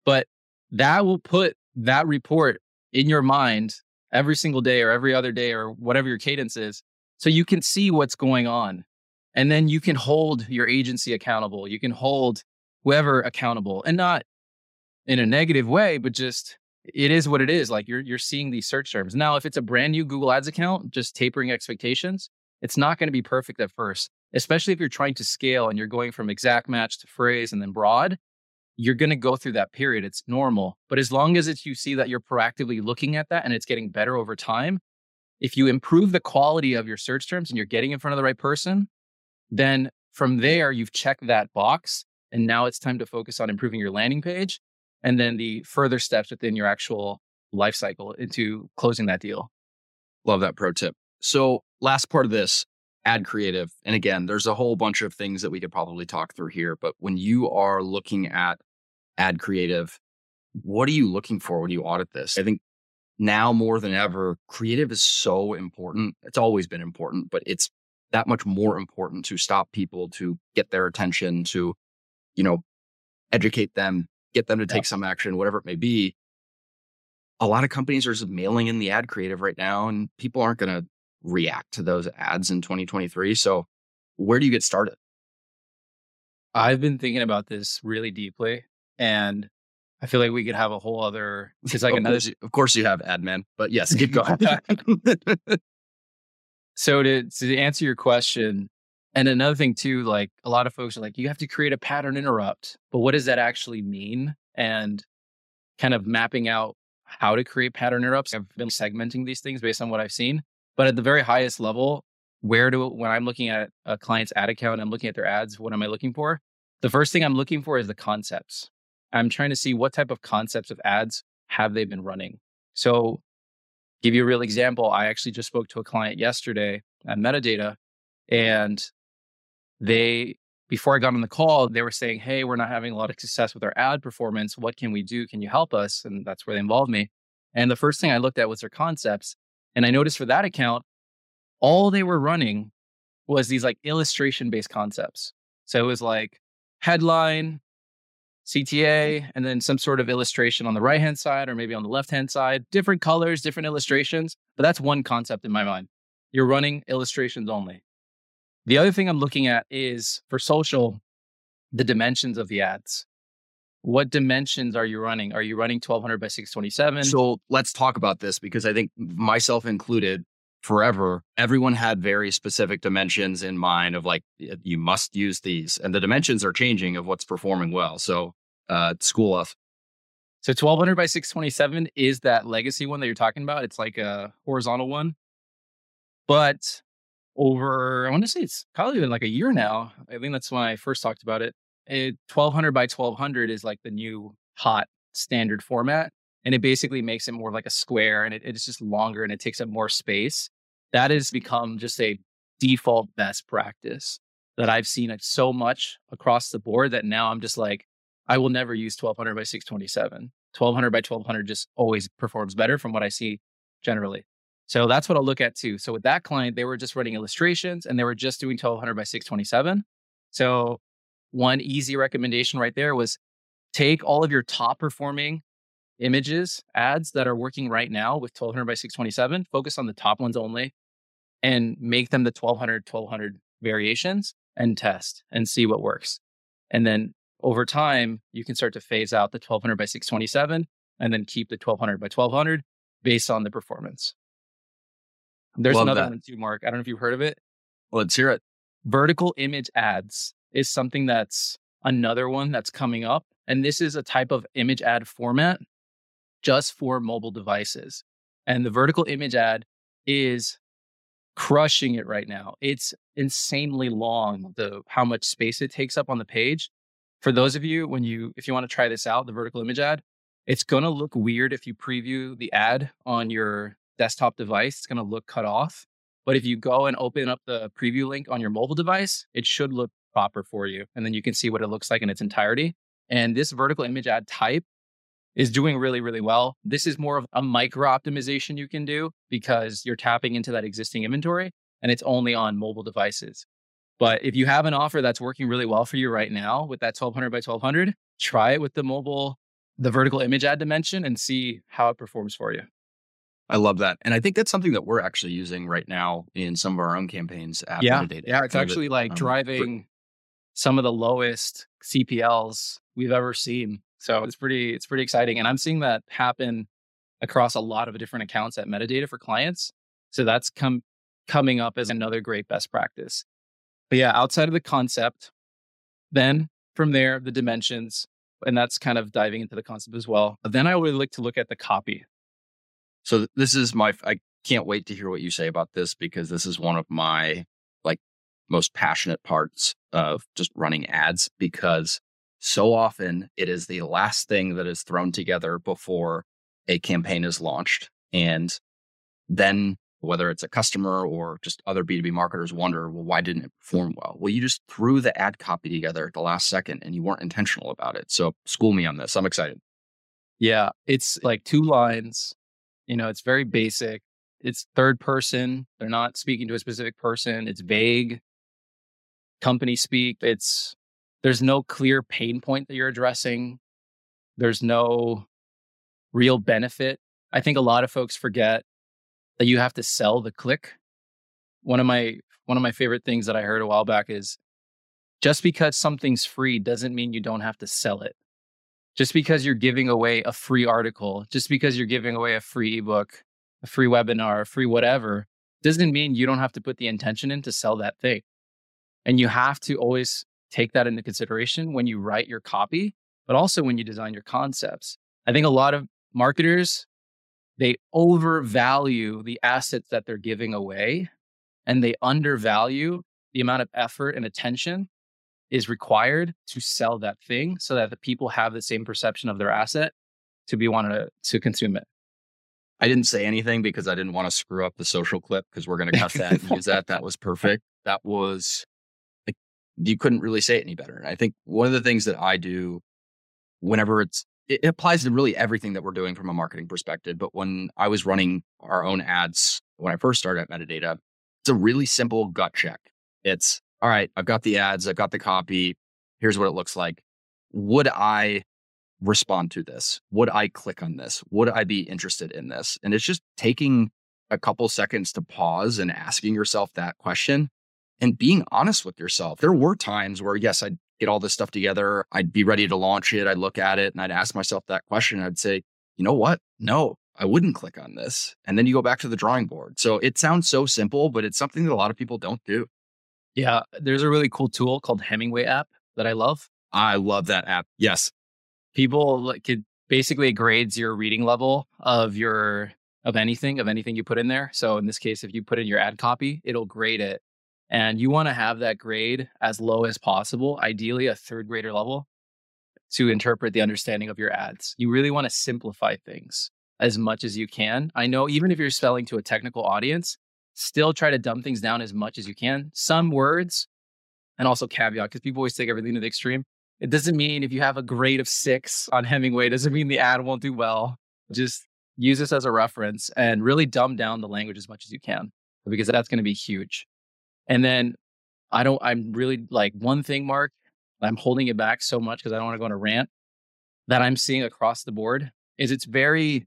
But that will put that report in your mind every single day or every other day or whatever your cadence is, so you can see what's going on. And then you can hold your agency accountable. You can hold whoever accountable, and not in a negative way, but just it is what it is. Like you're seeing these search terms. Now, if it's a brand new Google Ads account, just tapering expectations, it's not going to be perfect at first, especially if you're trying to scale and you're going from exact match to phrase and then broad. You're going to go through that period. It's normal. But as long as you see that you're proactively looking at that and it's getting better over time, if you improve the quality of your search terms and you're getting in front of the right person, then from there, you've checked that box. And now it's time to focus on improving your landing page, and then the further steps within your actual life cycle into closing that deal. Love that pro tip. So last part of this, ad creative. And again, there's a whole bunch of things that we could probably talk through here. But when you are looking at ad creative, what are you looking for when you audit this? I think now more than ever, creative is so important. It's always been important, but it's that much more important to stop people, to get their attention, to, you know, educate them, get them to take some action, whatever it may be. A lot of companies are just mailing in the ad creative right now, and people aren't going to react to those ads in 2023. So where do you get started? I've been thinking about this really deeply, and I feel like we could have a whole other... Of course you have, ad man, but yes, keep going. So to answer your question, and another thing too, like a lot of folks are like, you have to create a pattern interrupt, but what does that actually mean? And kind of mapping out how to create pattern interrupts. I've been segmenting these things based on what I've seen, but at the very highest level, when I'm looking at a client's ad account, I'm looking at their ads, what am I looking for? The first thing I'm looking for is the concepts. I'm trying to see what type of concepts of ads have they been running. So give you a real example. I actually just spoke to a client yesterday at Metadata, and before I got on the call, they were saying, hey, we're not having a lot of success with our ad performance. What can we do? Can you help us? And that's where they involved me. And the first thing I looked at was their concepts. And I noticed for that account, all they were running was these like illustration-based concepts. So it was like headline, CTA, and then some sort of illustration on the right-hand side or maybe on the left-hand side, different colors, different illustrations. But that's one concept in my mind. You're running illustrations only. The other thing I'm looking at is, for social, the dimensions of the ads. What dimensions are you running? Are you running 1200 by 627? So let's talk about this, because I think myself included, forever, everyone had very specific dimensions in mind of like, you must use these. And the dimensions are changing of what's performing well. So school us. So 1200 by 627 is that legacy one that you're talking about. It's like a horizontal one. But over, I want to say it's probably been like a year now. I think that's when I first talked about it. 1200 by 1200 is like the new hot standard format. And it basically makes it more like a square, and it's just longer and it takes up more space. That has become just a default best practice that I've seen it so much across the board that now I'm just like, I will never use 1200 by 627. 1200 by 1200 just always performs better from what I see generally. So that's what I'll look at too. So with that client, they were just running illustrations and they were just doing 1200 by 627. So one easy recommendation right there was take all of your top performing images, ads that are working right now with 1200 by 627, focus on the top ones only and make them the 1200 variations and test and see what works. And then over time, you can start to phase out the 1200 by 627 and then keep the 1200 by 1200 based on the performance. There's another one too, Mark. I don't know if you've heard of it. Well, let's hear it. Vertical image ads is something that's another one that's coming up. And this is a type of image ad format just for mobile devices. And the vertical image ad is crushing it right now. It's insanely long, how much space it takes up on the page. For those of you, if you want to try this out, the vertical image ad, it's going to look weird if you preview the ad on your desktop device. It's going to look cut off. But if you go and open up the preview link on your mobile device, it should look proper for you. And then you can see what it looks like in its entirety. And this vertical image ad type is doing really, really well. This is more of a micro optimization you can do because you're tapping into that existing inventory and it's only on mobile devices. But if you have an offer that's working really well for you right now with that 1200 by 1200, try it with the vertical image ad dimension and see how it performs for you. I love that. And I think that's something that we're actually using right now in some of our own campaigns. Yeah, it's actually like driving some of the lowest CPLs we've ever seen. So it's pretty exciting. And I'm seeing that happen across a lot of different accounts at Metadata for clients. So that's coming up as another great best practice. But yeah, outside of the concept, then from there, the dimensions, and that's kind of diving into the concept as well. But then I would like to look at the copy. So this is I can't wait to hear what you say about this, because this is one of my most passionate parts of just running ads, because so often it is the last thing that is thrown together before a campaign is launched. And then whether it's a customer or just other B2B marketers wonder, well, why didn't it perform well? Well, you just threw the ad copy together at the last second and you weren't intentional about it. So school me on this. I'm excited. Yeah, it's like two lines. It's very basic. It's third person. They're not speaking to a specific person. It's vague. Company speak. There's no clear pain point that you're addressing. There's no real benefit. I think a lot of folks forget that you have to sell the click. One of my favorite things that I heard a while back is just because something's free doesn't mean you don't have to sell it. Just because you're giving away a free article, just because you're giving away a free ebook, a free webinar, a free whatever, doesn't mean you don't have to put the intention in to sell that thing. And you have to always take that into consideration when you write your copy, but also when you design your concepts. I think a lot of marketers, they overvalue the assets that they're giving away, and they undervalue the amount of effort and attention is required to sell that thing so that the people have the same perception of their asset to consume it. I didn't say anything because I didn't want to screw up the social clip, because we're going to cut that and use that. That was perfect. That was, you couldn't really say it any better. And I think one of the things that I do whenever it applies to really everything that we're doing from a marketing perspective. But when I was running our own ads, when I first started at Metadata, it's a really simple gut check. It's, all right, I've got the ads, I've got the copy. Here's what it looks like. Would I respond to this? Would I click on this? Would I be interested in this? And it's just taking a couple seconds to pause and asking yourself that question and being honest with yourself. There were times where, yes, I'd get all this stuff together. I'd be ready to launch it. I'd look at it and I'd ask myself that question. I'd say, you know what? No, I wouldn't click on this. And then you go back to the drawing board. So it sounds so simple, but it's something that a lot of people don't do. Yeah, there's a really cool tool called Hemingway app that I love. I love that app. Yes. People could basically grades your reading level of anything you put in there. So in this case, if you put in your ad copy, it'll grade it. And you want to have that grade as low as possible, ideally a third grader level, to interpret the understanding of your ads. You really want to simplify things as much as you can. I know even if you're selling to a technical audience, still try to dumb things down as much as you can. Some words, and also caveat, because people always take everything to the extreme. It doesn't mean if you have a grade of 6 on Hemingway, it doesn't mean the ad won't do well. Just use this as a reference and really dumb down the language as much as you can, because that's going to be huge. And then I'm really like one thing, Mark, I'm holding it back so much because I don't want to go on a rant, that I'm seeing across the board is it's very,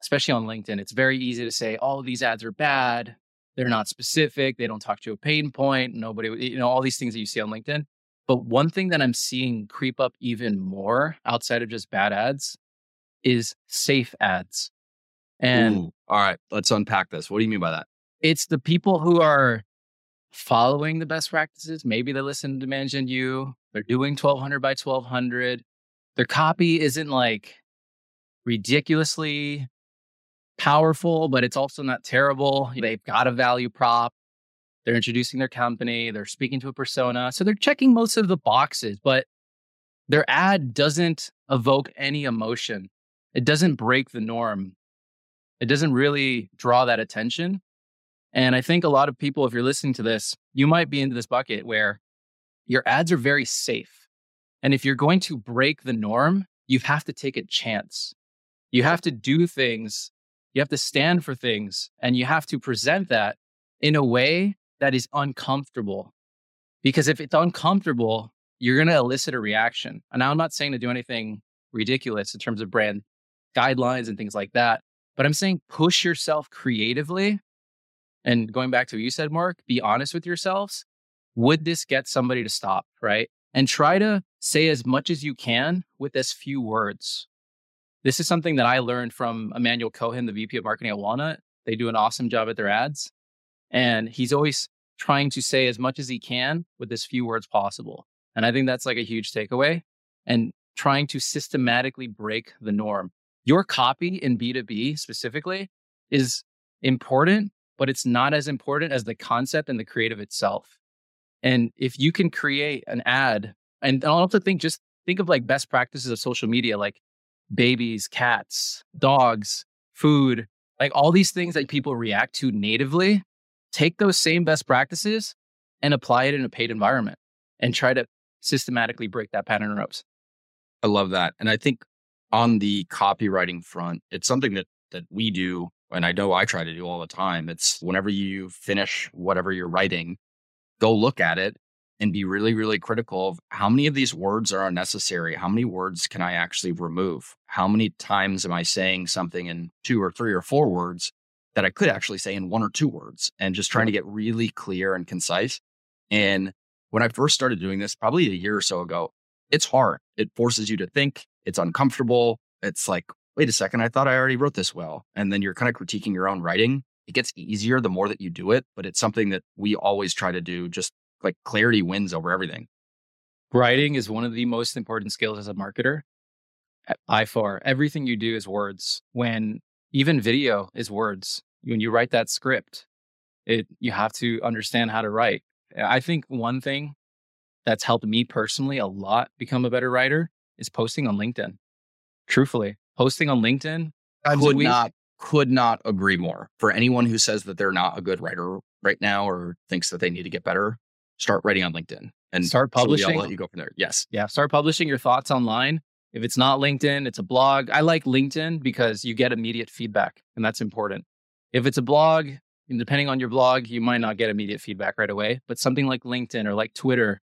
especially on LinkedIn, it's very easy to say, oh, these ads are bad. They're not specific. They don't talk to a pain point. Nobody, all these things that you see on LinkedIn. But one thing that I'm seeing creep up even more outside of just bad ads is safe ads. And all right, let's unpack this. What do you mean by that? It's the people who are following the best practices. Maybe they listen to Demand Gen U. They're doing 1200 by 1200. Their copy isn't like ridiculously powerful, but it's also not terrible. They've got a value prop. They're introducing their company. They're speaking to a persona. So they're checking most of the boxes, but their ad doesn't evoke any emotion. It doesn't break the norm. It doesn't really draw that attention. And I think a lot of people, if you're listening to this, you might be into this bucket where your ads are very safe. And if you're going to break the norm, you have to take a chance. You have to do things. You have to stand for things. And you have to present that in a way that is uncomfortable. Because if it's uncomfortable, you're going to elicit a reaction. And I'm not saying to do anything ridiculous in terms of brand guidelines and things like that. But I'm saying push yourself creatively. And going back to what you said, Mark, be honest with yourselves. Would this get somebody to stop, right? And try to say as much as you can with as few words. This is something that I learned from Emmanuel Cohen, the VP of Marketing at Walnut. They do an awesome job at their ads. And he's always trying to say as much as he can with as few words possible. And I think that's like a huge takeaway. And trying to systematically break the norm. Your copy in B2B specifically is important, but it's not as important as the concept and the creative itself. And if you can create an ad, and I'll also think of like best practices of social media, like babies, cats, dogs, food, like all these things that people react to natively, take those same best practices and apply it in a paid environment and try to systematically break that pattern of ropes. I love that. And I think on the copywriting front, it's something that we do. And I know I try to do all the time. It's whenever you finish whatever you're writing, go look at it and be really, really critical of how many of these words are unnecessary. How many words can I actually remove? How many times am I saying something in 2 or 3 or 4 words that I could actually say in 1 or 2 words? And just trying to get really clear and concise. And when I first started doing this, probably a year or so ago, it's hard. It forces you to think. It's uncomfortable. It's like, wait a second, I thought I already wrote this well. And then you're kind of critiquing your own writing. It gets easier the more that you do it, but it's something that we always try to do, just like clarity wins over everything. Writing is one of the most important skills as a marketer. By far, everything you do is words. When even video is words. When you write that script, you have to understand how to write. I think one thing that's helped me personally a lot become a better writer is posting on LinkedIn. Truthfully. Posting on LinkedIn, could not agree more. For anyone who says that they're not a good writer right now or thinks that they need to get better, start writing on LinkedIn and start publishing. I'll let you go from there. Yes. Yeah. Start publishing your thoughts online. If it's not LinkedIn, it's a blog. I like LinkedIn because you get immediate feedback, and that's important. If it's a blog, and depending on your blog, you might not get immediate feedback right away, but something like LinkedIn or like Twitter,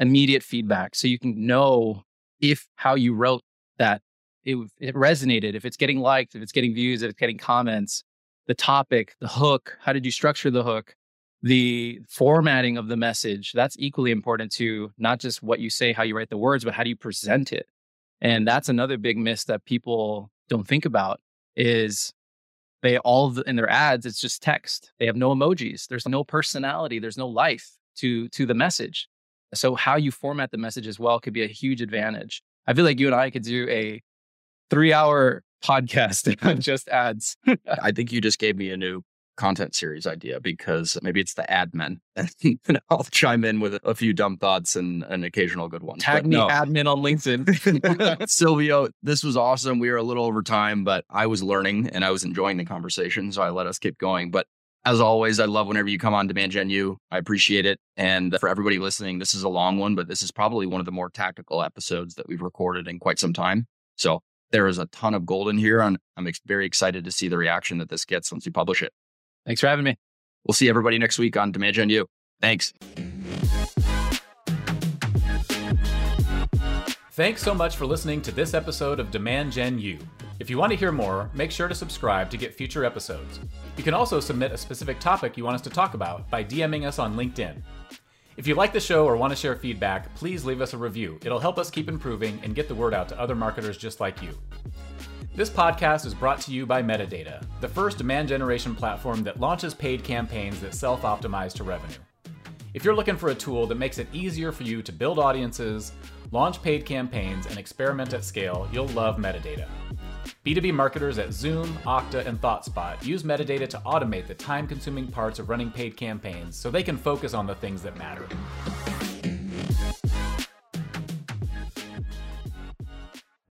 immediate feedback. So you can know if how you wrote that it resonated, if it's getting liked, if it's getting views, if it's getting comments, the topic, the hook, how did you structure the hook, the formatting of the message. That's equally important to not just what you say, how you write the words, but how do you present it? And that's another big miss that people don't think about is in their ads, it's just text. They have no emojis. There's no personality. There's no life to the message. So how you format the message as well could be a huge advantage. I feel like you and I could do a 3-hour podcast on just ads. I think you just gave me a new content series idea, because maybe it's the admin. And I'll chime in with a few dumb thoughts and an occasional good one. Tag me admin on LinkedIn. Silvio, this was awesome. We were a little over time, but I was learning and I was enjoying the conversation. So I let us keep going. But as always, I love whenever you come on Demand Gen U. I appreciate it. And for everybody listening, this is a long one, but this is probably one of the more tactical episodes that we've recorded in quite some time. So there is a ton of gold in here. And I'm very excited to see the reaction that this gets once we publish it. Thanks for having me. We'll see everybody next week on Demand Gen U. Thanks. Thanks so much for listening to this episode of Demand Gen U. If you want to hear more, make sure to subscribe to get future episodes. You can also submit a specific topic you want us to talk about by DMing us on LinkedIn. If you like the show or want to share feedback, please leave us a review. It'll help us keep improving and get the word out to other marketers just like you. This podcast is brought to you by Metadata, the first demand generation platform that launches paid campaigns that self-optimize to revenue. If you're looking for a tool that makes it easier for you to build audiences, launch paid campaigns, and experiment at scale, you'll love Metadata. B2B marketers at Zoom, Okta, and ThoughtSpot use Metadata to automate the time-consuming parts of running paid campaigns so they can focus on the things that matter.